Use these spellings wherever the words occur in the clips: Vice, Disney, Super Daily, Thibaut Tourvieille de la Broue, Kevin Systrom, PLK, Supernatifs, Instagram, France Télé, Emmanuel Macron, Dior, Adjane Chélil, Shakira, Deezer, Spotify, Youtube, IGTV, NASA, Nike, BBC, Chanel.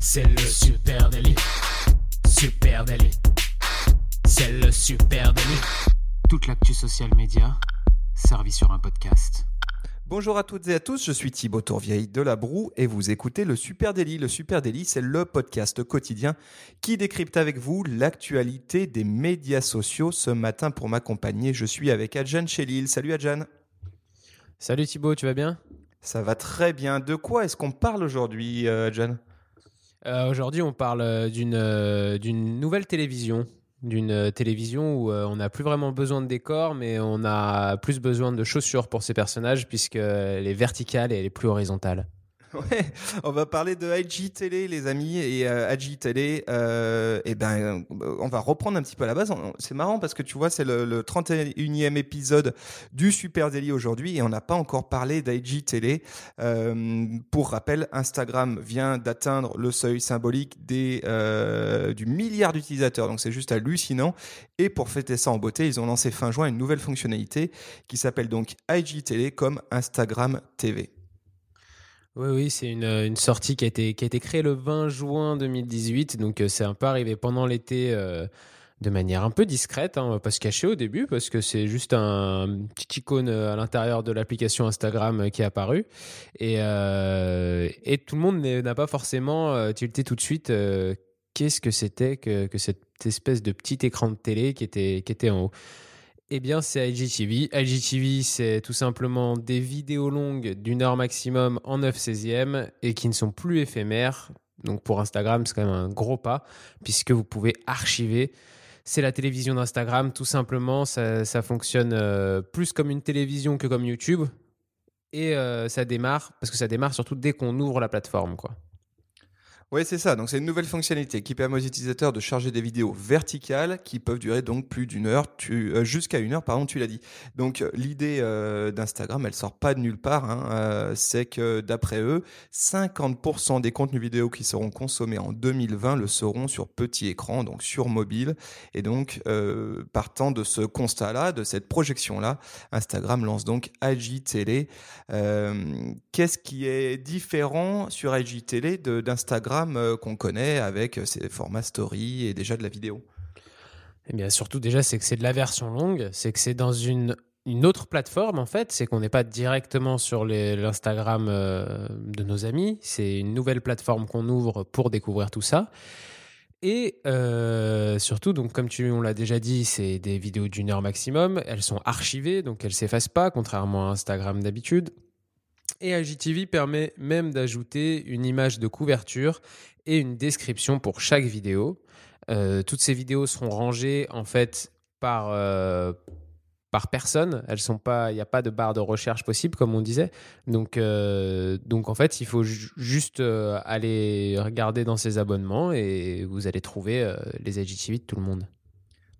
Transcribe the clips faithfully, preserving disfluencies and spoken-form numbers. C'est le super délit. Super délit. C'est le super délit. Toute l'actu social média servie sur un podcast. Bonjour à toutes et à tous, je suis Thibaut Tourvieille de la Broue et vous écoutez le Super Daily. Le Super Daily, c'est le podcast quotidien qui décrypte avec vous l'actualité des médias sociaux. Ce matin, pour m'accompagner, je suis avec Adjane Chélil. Salut Adjane. Salut Thibaut, tu vas bien ? Ça va très bien. De quoi est-ce qu'on parle aujourd'hui, Adjane ? euh, Aujourd'hui, on parle d'une, euh, d'une nouvelle télévision. D'une télévision où euh, on n'a plus vraiment besoin de décor, mais on a plus besoin de chaussures pour ces personnages, puisqu'elle est verticale et elle est plus horizontale. Ouais, on va parler de I G T V, les amis, et euh, I G T V, euh, et ben, on va reprendre un petit peu à la base. On, c'est marrant parce que tu vois, c'est le, le trente et unième épisode du Super Daily aujourd'hui et on n'a pas encore parlé d'I G T V. Euh, pour rappel, Instagram vient d'atteindre le seuil symbolique des, euh, du milliard d'utilisateurs, donc c'est juste hallucinant. Et pour fêter ça en beauté, ils ont lancé fin juin une nouvelle fonctionnalité qui s'appelle donc I G T V comme Instagram T V. Oui, oui, c'est une, une sortie qui a été, qui a été créée le vingt juin deux mille dix-huit, donc c'est un peu arrivé pendant l'été euh, de manière un peu discrète, hein, on va pas se cacher au début, parce que c'est juste un petit icône à l'intérieur de l'application Instagram qui est apparu, et, euh, et tout le monde n'a pas forcément tilté tout de suite euh, qu'est-ce que c'était que, que cette espèce de petit écran de télé qui était, qui était en haut. Eh bien, c'est I G T V. I G T V, c'est tout simplement des vidéos longues d'une heure maximum en neuf seizièmes et qui ne sont plus éphémères. Donc, pour Instagram, c'est quand même un gros pas puisque vous pouvez archiver. C'est la télévision d'Instagram, tout simplement. Ça, ça fonctionne euh, plus comme une télévision que comme YouTube. Et euh, ça démarre, parce que ça démarre surtout dès qu'on ouvre la plateforme, quoi. Oui, c'est ça. Donc, c'est une nouvelle fonctionnalité qui permet aux utilisateurs de charger des vidéos verticales qui peuvent durer donc plus d'une heure, tu, euh, jusqu'à une heure, pardon, tu l'as dit. Donc, l'idée euh, d'Instagram, elle sort pas de nulle part, hein. Euh, c'est que d'après eux, cinquante pour cent des contenus vidéo qui seront consommés en deux mille vingt le seront sur petit écran, donc sur mobile. Et donc, euh, partant de ce constat-là, de cette projection-là, Instagram lance donc I G T V. Euh, qu'est-ce qui est différent sur I G T V de, d'Instagram qu'on connaît avec ces formats story et déjà de la vidéo? Eh bien, surtout déjà, c'est que c'est de la version longue, c'est que c'est dans une, une autre plateforme en fait, c'est qu'on n'est pas directement sur les, l'Instagram euh, de nos amis, c'est une nouvelle plateforme qu'on ouvre pour découvrir tout ça. Et euh, surtout, donc comme tu on l'a déjà dit, c'est des vidéos d'une heure maximum, elles sont archivées, donc elles ne s'effacent pas, contrairement à Instagram d'habitude. Et I G T V permet même d'ajouter une image de couverture et une description pour chaque vidéo. Euh, toutes ces vidéos seront rangées en fait par, euh, par personne. Elles sont pas, il n'y a pas de barre de recherche possible, comme on disait. Donc, euh, donc en fait, il faut ju- juste euh, aller regarder dans ses abonnements et vous allez trouver euh, les I G T V de tout le monde.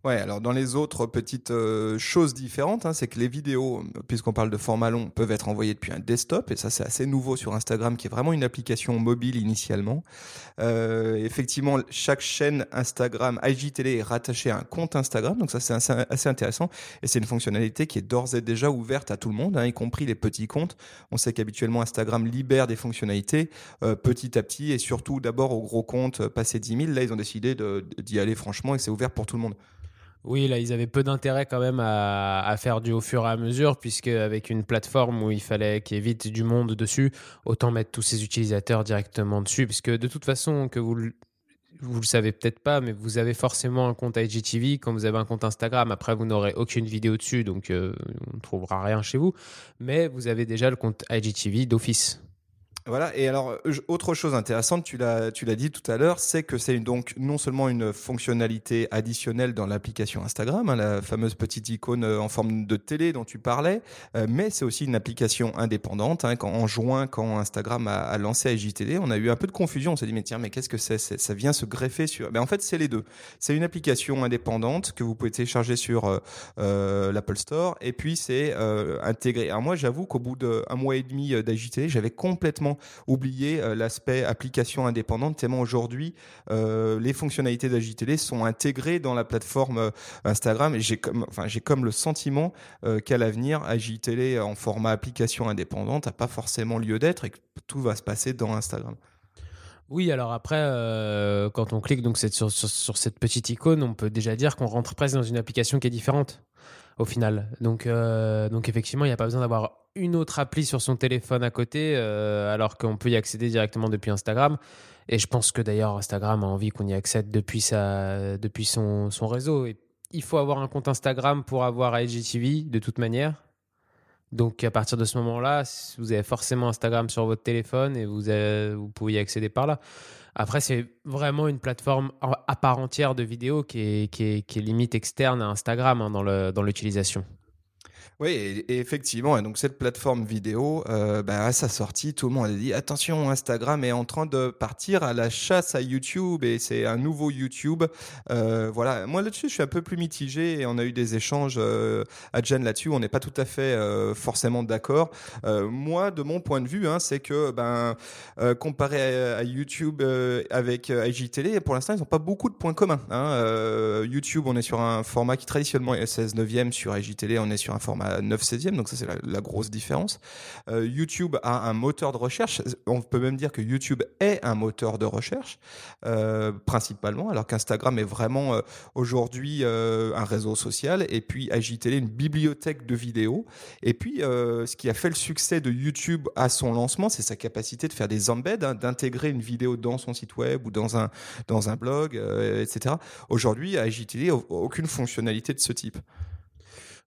Ouais, alors dans les autres petites euh, choses différentes, hein, c'est que les vidéos, puisqu'on parle de format long, peuvent être envoyées depuis un desktop, et ça c'est assez nouveau sur Instagram, qui est vraiment une application mobile initialement. Euh, effectivement, chaque chaîne Instagram I G T V est rattachée à un compte Instagram, donc ça c'est assez, assez intéressant, et c'est une fonctionnalité qui est d'ores et déjà ouverte à tout le monde, hein, y compris les petits comptes. On sait qu'habituellement Instagram libère des fonctionnalités euh, petit à petit, et surtout d'abord aux gros comptes euh, passés dix mille, là ils ont décidé de, d'y aller franchement, et c'est ouvert pour tout le monde. Oui, là, ils avaient peu d'intérêt quand même à, à faire du au fur et à mesure, puisque avec une plateforme où il fallait qu'il y ait vite du monde dessus, autant mettre tous ces utilisateurs directement dessus, puisque de toute façon, que vous le, vous le savez peut-être pas, mais vous avez forcément un compte I G T V quand vous avez un compte Instagram. Après, vous n'aurez aucune vidéo dessus, donc euh, on ne trouvera rien chez vous, mais vous avez déjà le compte I G T V d'office. Voilà, et alors autre chose intéressante, tu l'as, tu l'as dit tout à l'heure, c'est que c'est donc non seulement une fonctionnalité additionnelle dans l'application Instagram, hein, la fameuse petite icône en forme de télé dont tu parlais, euh, mais c'est aussi une application indépendante. Hein, quand, en juin, quand Instagram a, a lancé I G T V, on a eu un peu de confusion, on s'est dit mais tiens, mais qu'est-ce que c'est, c'est ça vient se greffer sur... Ben, en fait, c'est les deux. C'est une application indépendante que vous pouvez télécharger sur euh, l'Apple Store, et puis c'est euh, intégré. Alors moi, j'avoue qu'au bout d'un mois et demi d'I G T V, j'avais complètement oublier euh, l'aspect application indépendante, tellement aujourd'hui euh, les fonctionnalités d'I G T V sont intégrées dans la plateforme euh, Instagram, et j'ai comme, enfin, j'ai comme le sentiment euh, qu'à l'avenir I G T V en format application indépendante n'a pas forcément lieu d'être et que tout va se passer dans Instagram. Oui, alors après, euh, quand on clique donc, sur, sur, sur cette petite icône, on peut déjà dire qu'on rentre presque dans une application qui est différente au final. Donc, euh, donc effectivement, il n'y a pas besoin d'avoir une autre appli sur son téléphone à côté, euh, alors qu'on peut y accéder directement depuis Instagram. Et je pense que d'ailleurs, Instagram a envie qu'on y accède depuis, sa, depuis son, son réseau. Et il faut avoir un compte Instagram pour avoir I G T V de toute manière. Donc, à partir de ce moment-là, vous avez forcément Instagram sur votre téléphone et vous, avez, vous pouvez y accéder par là. Après, c'est vraiment une plateforme à part entière de vidéos qui est, qui est, qui est limite externe à Instagram hein, dans, le, dans l'utilisation. Oui, et, et effectivement. Et donc, cette plateforme vidéo, euh, bah, à sa sortie, tout le monde a dit « Attention, Instagram est en train de partir à la chasse à YouTube et c'est un nouveau YouTube. Euh, » Voilà. Moi, là-dessus, je suis un peu plus mitigé et on a eu des échanges euh, à Adjane là-dessus. On n'est pas tout à fait euh, forcément d'accord. Euh, moi, de mon point de vue, hein, c'est que ben, euh, comparé à, à YouTube euh, avec euh, I G T V, pour l'instant, ils n'ont pas beaucoup de points communs. Hein. Euh, YouTube, on est sur un format qui traditionnellement est seize neuvième. Sur I G T V, on est sur un format neuf seizième, donc ça c'est la, la grosse différence. euh, YouTube a un moteur de recherche, on peut même dire que YouTube est un moteur de recherche euh, principalement, alors qu'Instagram est vraiment euh, aujourd'hui euh, un réseau social, et puis I G T V une bibliothèque de vidéos. Et puis euh, ce qui a fait le succès de YouTube à son lancement, c'est sa capacité de faire des embeds, hein, d'intégrer une vidéo dans son site web ou dans un, dans un blog, euh, et cetera. Aujourd'hui I G T V n'a aucune fonctionnalité de ce type.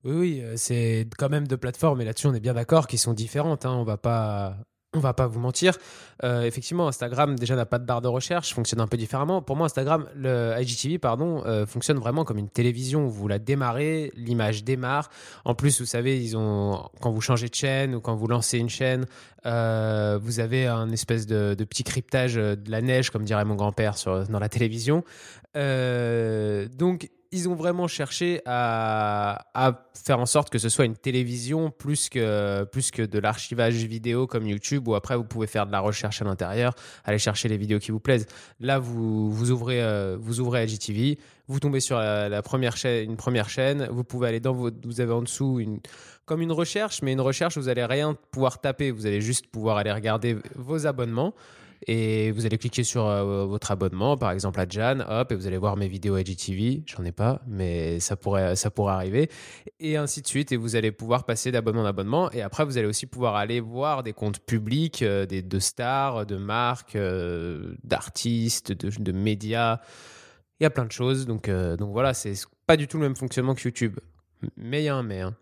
Oui, oui, c'est quand même deux plateformes, et là-dessus, on est bien d'accord, qui sont différentes. Hein, on va pas, on va pas vous mentir. Euh, effectivement, Instagram, déjà, n'a pas de barre de recherche, fonctionne un peu différemment. Pour moi, Instagram, le I G T V, pardon, euh, fonctionne vraiment comme une télévision. Vous la démarrez, l'image démarre. En plus, vous savez, ils ont, quand vous changez de chaîne ou quand vous lancez une chaîne, euh, vous avez un espèce de, de petit cryptage de la neige, comme dirait mon grand-père sur, dans la télévision. Euh, donc, ils ont vraiment cherché à, à faire en sorte que ce soit une télévision plus que, plus que de l'archivage vidéo comme YouTube, où après vous pouvez faire de la recherche à l'intérieur, aller chercher les vidéos qui vous plaisent. Là, vous, vous, ouvrez, euh, vous ouvrez I G T V, vous tombez sur la, la première chaîne, une première chaîne, vous pouvez aller dans votre, vous avez en dessous une, comme une recherche, mais une recherche où vous n'allez rien pouvoir taper, vous allez juste pouvoir aller regarder vos abonnements. Et vous allez cliquer sur euh, votre abonnement, par exemple à Adjane, hop, et vous allez voir mes vidéos I G T V. J'en ai pas, mais ça pourrait, ça pourrait arriver. Et ainsi de suite. Et vous allez pouvoir passer d'abonnement en abonnement. Et après, vous allez aussi pouvoir aller voir des comptes publics, euh, des, de stars, de marques, euh, d'artistes, de, de médias. Il y a plein de choses. Donc, euh, donc voilà, c'est pas du tout le même fonctionnement que YouTube. Mais il y a un mais, hein.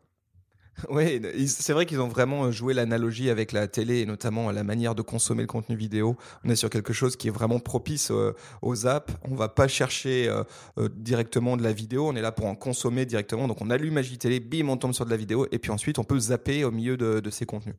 Oui, c'est vrai qu'ils ont vraiment joué l'analogie avec la télé et notamment la manière de consommer le contenu vidéo. On est sur quelque chose qui est vraiment propice aux apps. On ne va pas chercher directement de la vidéo. On est là pour en consommer directement. Donc, on allume I G T V, bim, on tombe sur de la vidéo. Et puis ensuite, on peut zapper au milieu de, de ces contenus.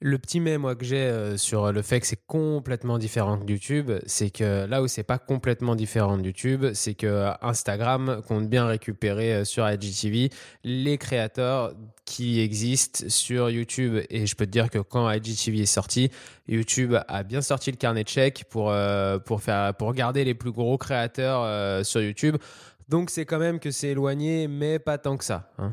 Le petit mais, moi, que j'ai euh, sur le fait que c'est complètement différent de YouTube, c'est que là où c'est pas complètement différent de YouTube, c'est que Instagram compte bien récupérer euh, sur I G T V les créateurs qui existent sur YouTube. Et je peux te dire que quand I G T V est sorti, YouTube a bien sorti le carnet de chèques pour, euh, pour, faire, pour garder les plus gros créateurs euh, sur YouTube. Donc, c'est quand même que c'est éloigné, mais pas tant que ça, hein.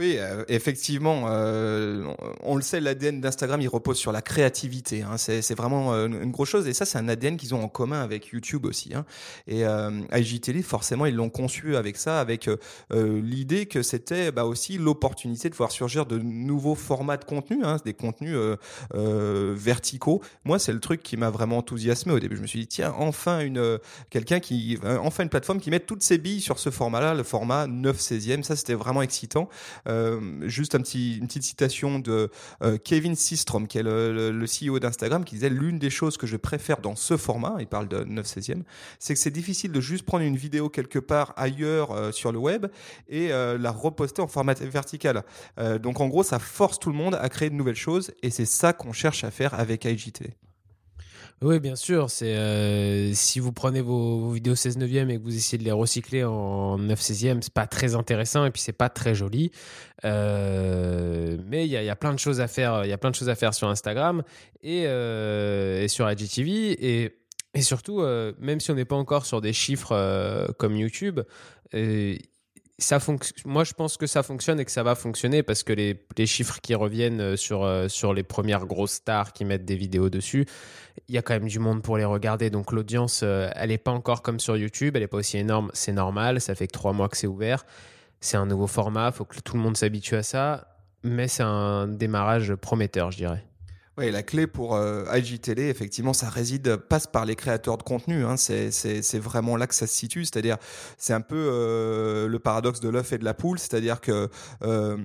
Oui, euh, effectivement, euh, on, on le sait, l'A D N d'Instagram, il repose sur la créativité. Hein, c'est, c'est vraiment euh, une grosse chose. Et ça, c'est un A D N qu'ils ont en commun avec YouTube aussi. Hein. Et euh, I G T V, forcément, ils l'ont conçu avec ça, avec euh, l'idée que c'était bah, aussi l'opportunité de voir surgir de nouveaux formats de contenu, hein, des contenus euh, euh, verticaux. Moi, c'est le truc qui m'a vraiment enthousiasmé au début. Je me suis dit, tiens, enfin une, euh, quelqu'un qui, euh, enfin une plateforme qui met toutes ses billes sur ce format-là, le format neuf seizième. Ça, c'était vraiment excitant. Euh, juste un petit, une petite citation de euh, Kevin Systrom, qui est le, le, le C E O d'Instagram, qui disait: l'une des choses que je préfère dans ce format, il parle de neuf seizième, c'est que c'est difficile de juste prendre une vidéo quelque part ailleurs euh, sur le web et euh, la reposter en format vertical. Euh, donc en gros, ça force tout le monde à créer de nouvelles choses, et c'est ça qu'on cherche à faire avec I G T V. Oui, bien sûr. C'est, euh, si vous prenez vos, vos vidéos seize neuvième et que vous essayez de les recycler en neuf seizième, c'est pas très intéressant et puis c'est pas très joli. Euh, mais il y, y a plein de choses à faire. Il y a plein de choses à faire sur Instagram et, euh, et sur I G T V. Et, et surtout, euh, même si on n'est pas encore sur des chiffres euh, comme YouTube, euh, ça fonc- moi, je pense que ça fonctionne et que ça va fonctionner parce que les, les chiffres qui reviennent sur, sur les premières grosses stars qui mettent des vidéos dessus, il y a quand même du monde pour les regarder. Donc, l'audience, elle n'est pas encore comme sur YouTube. Elle n'est pas aussi énorme. C'est normal. Ça fait que trois mois que c'est ouvert. C'est un nouveau format. Il faut que tout le monde s'habitue à ça. Mais c'est un démarrage prometteur, je dirais. Oui, la clé pour euh, I G T V, effectivement, ça réside, passe par les créateurs de contenu. Hein, c'est, c'est, c'est vraiment là que ça se situe. C'est-à-dire, c'est un peu euh, le paradoxe de l'œuf et de la poule. C'est-à-dire que, euh,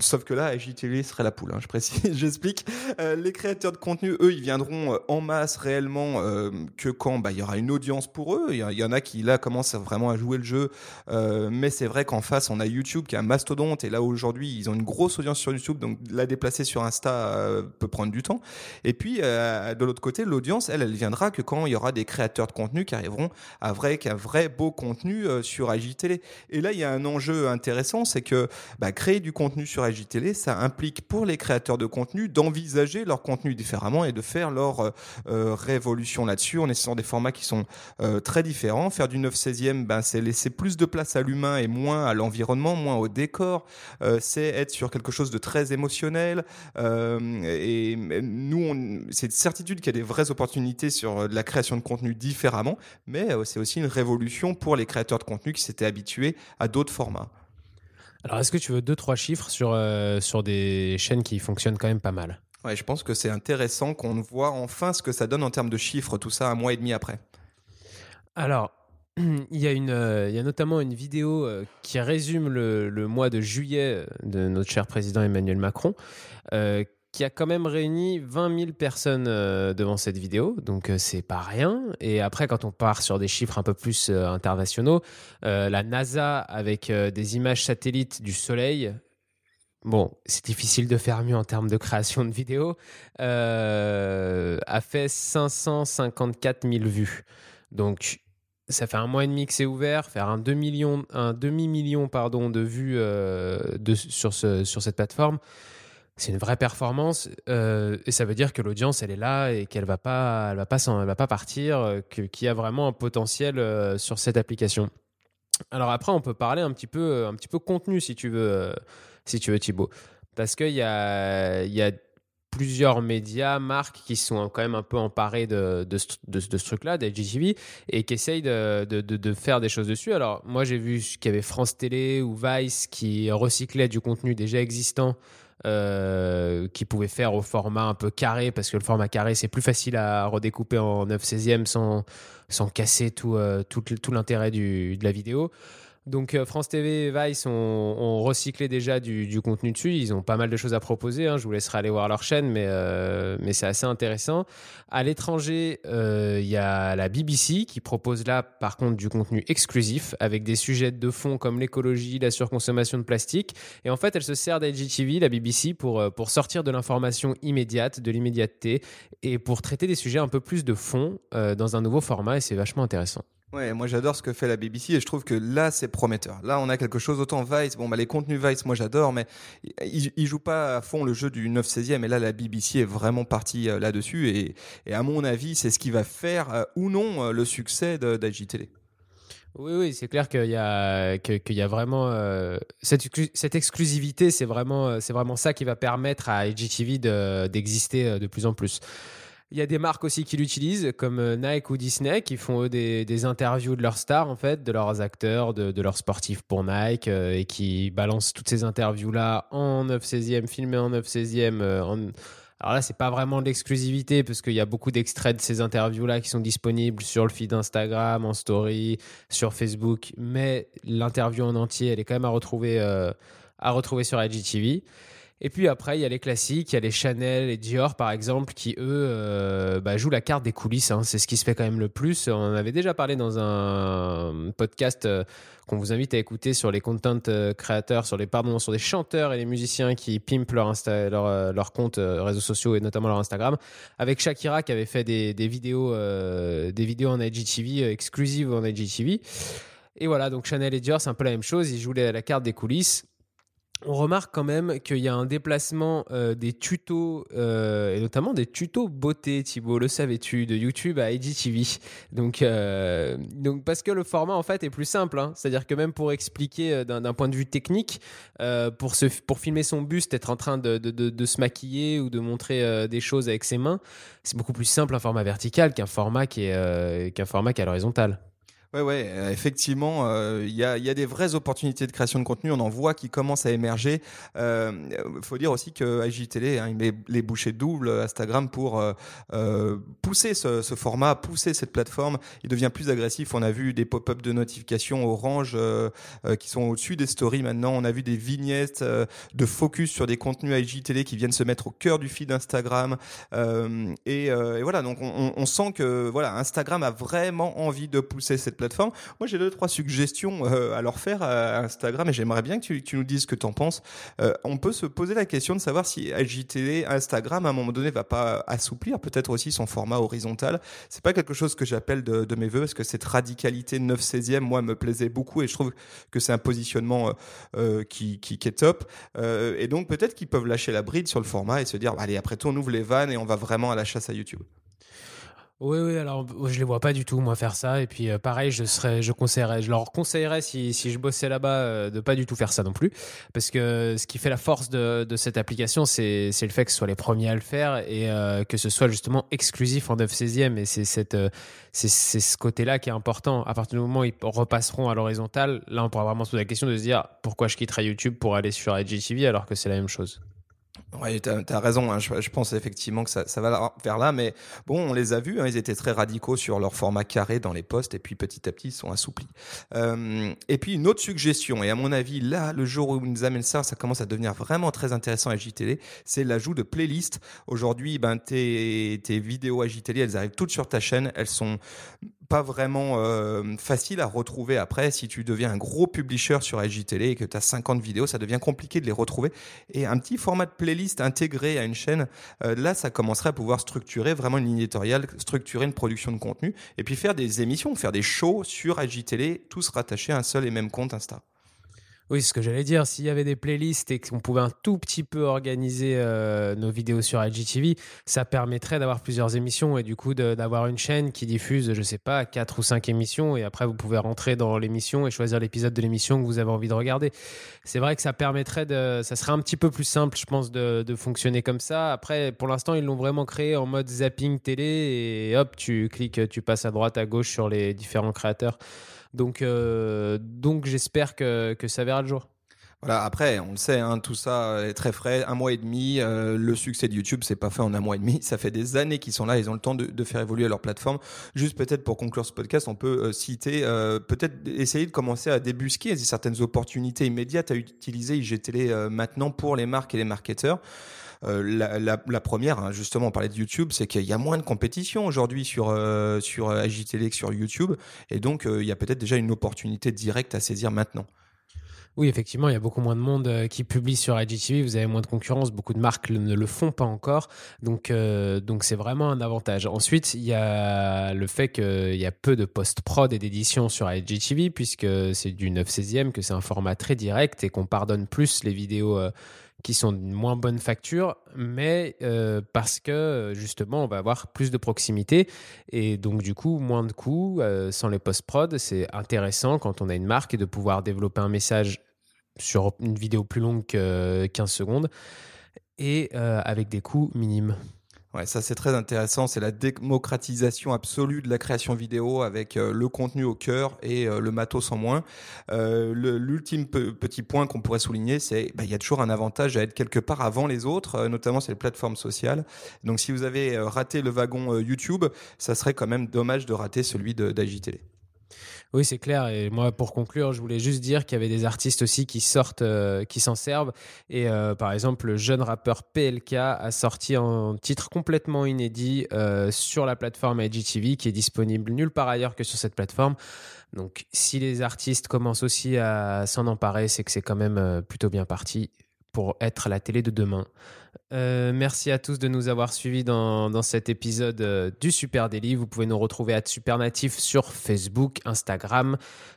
sauf que là, I G T V serait la poule. Hein, je précise, j'explique. Euh, les créateurs de contenu, eux, ils viendront en masse réellement euh, que quand bah, il y aura une audience pour eux. Il y en a qui, là, commencent vraiment à jouer le jeu. Euh, mais c'est vrai qu'en face, on a YouTube qui est un mastodonte. Et là, aujourd'hui, ils ont une grosse audience sur YouTube. Donc, la déplacer sur Insta euh, peut prendre du temps. Et puis, euh, de l'autre côté, l'audience, elle, elle viendra que quand il y aura des créateurs de contenu qui arriveront à vrai, qu'un vrai beau contenu euh, sur I G T V. Et là, il y a un enjeu intéressant, c'est que bah, créer du contenu sur I G T V, ça implique pour les créateurs de contenu d'envisager leur contenu différemment et de faire leur euh, révolution là-dessus en essayant des formats qui sont euh, très différents. Faire du neuf seizième, bah, c'est laisser plus de place à l'humain et moins à l'environnement, moins au décor. Euh, c'est être sur quelque chose de très émotionnel euh, et Et nous, on, c'est une certitude qu'il y a des vraies opportunités sur la création de contenu différemment, mais c'est aussi une révolution pour les créateurs de contenu qui s'étaient habitués à d'autres formats. Alors, est-ce que tu veux deux, trois chiffres sur, euh, sur des chaînes qui fonctionnent quand même pas mal ? Ouais, je pense que c'est intéressant qu'on voit enfin ce que ça donne en termes de chiffres, tout ça un mois et demi après. Alors, il y a, une, euh, il y a notamment une vidéo euh, qui résume le, le mois de juillet de notre cher président Emmanuel Macron, euh, qui a quand même réuni vingt mille personnes devant cette vidéo, donc c'est pas rien. Et après, quand on part sur des chiffres un peu plus internationaux, euh, la NASA avec euh, des images satellites du Soleil, bon, c'est difficile de faire mieux en termes de création de vidéos, euh, a fait cinq cent cinquante-quatre mille vues. Donc, ça fait un mois et demi que c'est ouvert, faire un, deux millions, un demi-million pardon, de vues euh, de, sur, ce, sur cette plateforme. C'est une vraie performance euh, et ça veut dire que l'audience, elle est là et qu'elle ne va pas, elle va pas, s'en, elle va pas partir, que, qu'il y a vraiment un potentiel euh, sur cette application. Alors après, on peut parler un petit peu, un petit peu contenu si tu veux, euh, si tu veux Thibaut. Parce qu'il y a, y a plusieurs médias, marques qui sont quand même un peu emparés de, de, de, de ce truc-là, d'I G T V, et qui essayent de, de, de, de faire des choses dessus. Alors moi, j'ai vu qu'il y avait France Télé ou Vice qui recyclaient du contenu déjà existant Euh, qui pouvait faire au format un peu carré, parce que le format carré c'est plus facile à redécouper en neuf seizième sans, sans casser tout, euh, tout, tout l'intérêt du, de la vidéo. Donc euh, France T V et Vice ont, ont recyclé déjà du, du contenu dessus. Ils ont pas mal de choses à proposer, hein. Je vous laisserai aller voir leur chaîne, mais, euh, mais c'est assez intéressant. À l'étranger, euh, y a la B B C qui propose là par contre du contenu exclusif avec des sujets de fond comme l'écologie, la surconsommation de plastique. Et en fait, elle se sert d'I G T V, la B B C, pour, pour sortir de l'information immédiate, de l'immédiateté, et pour traiter des sujets un peu plus de fond euh, dans un nouveau format, et c'est vachement intéressant. Ouais, moi j'adore ce que fait la B B C et je trouve que là c'est prometteur. Là on a quelque chose, autant Vice, bon bah les contenus Vice moi j'adore, mais ils, ils jouent pas à fond le jeu du neuf seizième et là la B B C est vraiment partie euh, là-dessus et, et à mon avis c'est ce qui va faire euh, ou non euh, le succès de, d'I G T V. Oui, oui, c'est clair qu'il y a, que, qu'il y a vraiment... Euh, cette, cette exclusivité, c'est vraiment, c'est vraiment ça qui va permettre à I G T V de, d'exister de plus en plus. Il y a des marques aussi qui l'utilisent, comme Nike ou Disney, qui font eux des, des interviews de leurs stars, en fait, de leurs acteurs, de, de leurs sportifs pour Nike, euh, et qui balancent toutes ces interviews-là en neuf seizième, filmées en neuf seizième. Euh, en... Alors là, c'est pas vraiment de l'exclusivité, parce qu'il y a beaucoup d'extraits de ces interviews-là qui sont disponibles sur le feed Instagram, en story, sur Facebook, mais l'interview en entier, elle est quand même à retrouver, euh, à retrouver sur I G T V. Et puis après, il y a les classiques, il y a les Chanel et Dior, par exemple, qui, eux, euh, bah, jouent la carte des coulisses. Hein. C'est ce qui se fait quand même le plus. On en avait déjà parlé dans un podcast euh, qu'on vous invite à écouter sur les content creators, sur les, pardon, sur les chanteurs et les musiciens qui pimpent leur, Insta, leur, leur compte, euh, réseaux sociaux et notamment leur Instagram, avec Shakira qui avait fait des, des, vidéos, euh, des vidéos en I G T V, euh, exclusives en I G T V. Et voilà, donc Chanel et Dior, c'est un peu la même chose. Ils jouent la, la carte des coulisses. on remarque quand même qu'il y a un déplacement euh, des tutos, euh, et notamment des tutos beauté, Thibaut, le savais-tu, de YouTube à I G T V. Donc, euh, donc parce que le format, en fait, est plus simple. Hein. C'est-à-dire que même pour expliquer euh, d'un, d'un point de vue technique, euh, pour, se, pour filmer son buste, être en train de, de, de, de se maquiller ou de montrer euh, des choses avec ses mains, c'est beaucoup plus simple un format vertical qu'un format qui est, euh, qu'un format qui est à l'horizontale. Ouais, ouais, effectivement, il euh, y a, y a des vraies opportunités de création de contenu. On en voit qui commencent à émerger. Il euh, faut dire aussi que I G T V, hein, il met les bouchées doubles Instagram pour euh, pousser ce, ce format, pousser cette plateforme. Il devient plus agressif. On a vu des pop-up de notifications orange euh, euh, qui sont au-dessus des stories maintenant. On a vu des vignettes euh, de focus sur des contenus I G T V qui viennent se mettre au cœur du feed Instagram. Euh, et, euh, et voilà, donc on, on sent que voilà, Instagram a vraiment envie de pousser cette plateforme. Moi, j'ai deux, trois suggestions euh, à leur faire à Instagram et j'aimerais bien que tu, tu nous dises ce que tu en penses. Euh, on peut se poser la question de savoir si I G T V, Instagram, à un moment donné, va pas assouplir peut-être aussi son format horizontal. C'est pas quelque chose que j'appelle de, de mes voeux parce que cette radicalité neuf seizième, moi, me plaisait beaucoup et je trouve que c'est un positionnement euh, qui, qui, qui est top. Euh, et donc, peut-être qu'ils peuvent lâcher la bride sur le format et se dire, bah, allez, après tout, on ouvre les vannes et on va vraiment à la chasse à YouTube. Oui, oui, alors je les vois pas du tout, moi, faire ça. Et puis, euh, pareil, je serais, je conseillerais, je leur conseillerais, si, si je bossais là-bas, euh, de pas du tout faire ça non plus. Parce que ce qui fait la force de, de cette application, c'est, c'est le fait que ce soit les premiers à le faire et euh, que ce soit justement exclusif en neuf seizième. Et c'est, cette, euh, c'est, c'est ce côté-là qui est important. À partir du moment où ils repasseront à l'horizontale, là, on pourra vraiment se poser la question de se dire pourquoi je quitterais YouTube pour aller sur I G T V alors que c'est la même chose. Ouais, t'as, t'as raison, hein. je, je pense effectivement que ça, ça va vers là, mais bon, on les a vus, hein, ils étaient très radicaux sur leur format carré dans les posts, et puis petit à petit, ils sont assouplis. Euh, et puis, une autre suggestion, et à mon avis, là, le jour où ils nous amènent ça, ça commence à devenir vraiment très intéressant à I G T V, c'est l'ajout de playlists. Aujourd'hui, ben, tes, tes vidéos I G T V, elles arrivent toutes sur ta chaîne, elles sont pas vraiment euh, facile à retrouver après. Si tu deviens un gros publisher sur I G T V et que tu as cinquante vidéos, ça devient compliqué de les retrouver. Et un petit format de playlist intégré à une chaîne, euh, là, ça commencerait à pouvoir structurer vraiment une ligne éditoriale, structurer une production de contenu et puis faire des émissions, faire des shows sur I G T V, tous rattachés à un seul et même compte Insta. Oui, c'est ce que j'allais dire. S'il y avait des playlists et qu'on pouvait un tout petit peu organiser euh, nos vidéos sur I G T V, ça permettrait d'avoir plusieurs émissions et du coup de, d'avoir une chaîne qui diffuse, je sais pas, quatre ou cinq émissions et après vous pouvez rentrer dans l'émission et choisir l'épisode de l'émission que vous avez envie de regarder. C'est vrai que ça permettrait de, ça serait un petit peu plus simple, je pense, de, de fonctionner comme ça. Après, pour l'instant, ils l'ont vraiment créé en mode zapping télé et hop, tu cliques, tu passes à droite, à gauche sur les différents créateurs. Donc, euh, donc j'espère que, que ça verra le jour. Voilà, après, on le sait, hein, tout ça est très frais. Un mois et demi, euh, le succès de YouTube, c'est pas fait en un mois et demi. Ça fait des années qu'ils sont là. Ils ont le temps de, de faire évoluer leur plateforme. Juste peut-être pour conclure ce podcast, on peut euh, citer, euh, peut-être essayer de commencer à débusquer certaines opportunités immédiates à utiliser I G T V euh, maintenant pour les marques et les marketeurs. Euh, la, la, la première, hein, justement, on parlait de YouTube, c'est qu'il y a moins de compétition aujourd'hui sur euh, sur I G T V que sur YouTube, et donc euh, il y a peut-être déjà une opportunité directe à saisir maintenant. Oui, effectivement, il y a beaucoup moins de monde qui publie sur I G T V. Vous avez moins de concurrence. Beaucoup de marques ne le font pas encore. Donc, euh, donc c'est vraiment un avantage. Ensuite, il y a le fait qu'il y a peu de post-prod et d'édition sur I G T V puisque c'est du neuf seizième, que c'est un format très direct et qu'on pardonne plus les vidéos euh, qui sont d'une moins bonne facture, mais euh, parce que justement on va avoir plus de proximité et donc du coup moins de coûts euh, sans les post-prod. C'est intéressant quand on a une marque et de pouvoir développer un message sur une vidéo plus longue que quinze secondes et euh, avec des coûts minimes. Ouais, ça c'est très intéressant, c'est la démocratisation absolue de la création vidéo avec euh, le contenu au cœur et euh, le matos en moins. Euh, le, l'ultime pe- petit point qu'on pourrait souligner, c'est bah, y a toujours un avantage à être quelque part avant les autres, euh, notamment sur les plateformes sociales. Donc si vous avez euh, raté le wagon euh, YouTube, ça serait quand même dommage de rater celui de, d'I G T V. Oui, c'est clair. Et moi, pour conclure, je voulais juste dire qu'il y avait des artistes aussi qui sortent, euh, qui s'en servent. Et euh, par exemple, le jeune rappeur P L K a sorti un titre complètement inédit euh, sur la plateforme I G T V qui est disponible nulle part ailleurs que sur cette plateforme. Donc, si les artistes commencent aussi à s'en emparer, c'est que c'est quand même plutôt bien parti pour être la télé de demain. Euh, merci à tous de nous avoir suivis dans, dans cet épisode euh, du Super Daily. Vous pouvez nous retrouver à Supernatifs sur Facebook, Instagram,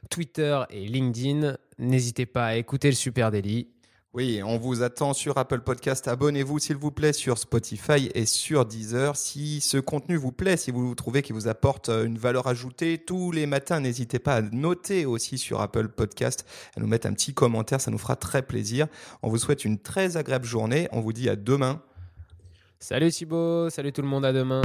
Twitter et LinkedIn. N'hésitez pas à écouter le Super Daily. Oui, on vous attend sur Apple Podcast. Abonnez-vous, s'il vous plaît, sur Spotify et sur Deezer. Si ce contenu vous plaît, si vous trouvez qu'il vous apporte une valeur ajoutée tous les matins, n'hésitez pas à noter aussi sur Apple Podcast, à nous mettre un petit commentaire, ça nous fera très plaisir. On vous souhaite une très agréable journée. On vous dit à demain. Salut Thibaut, salut tout le monde, à demain.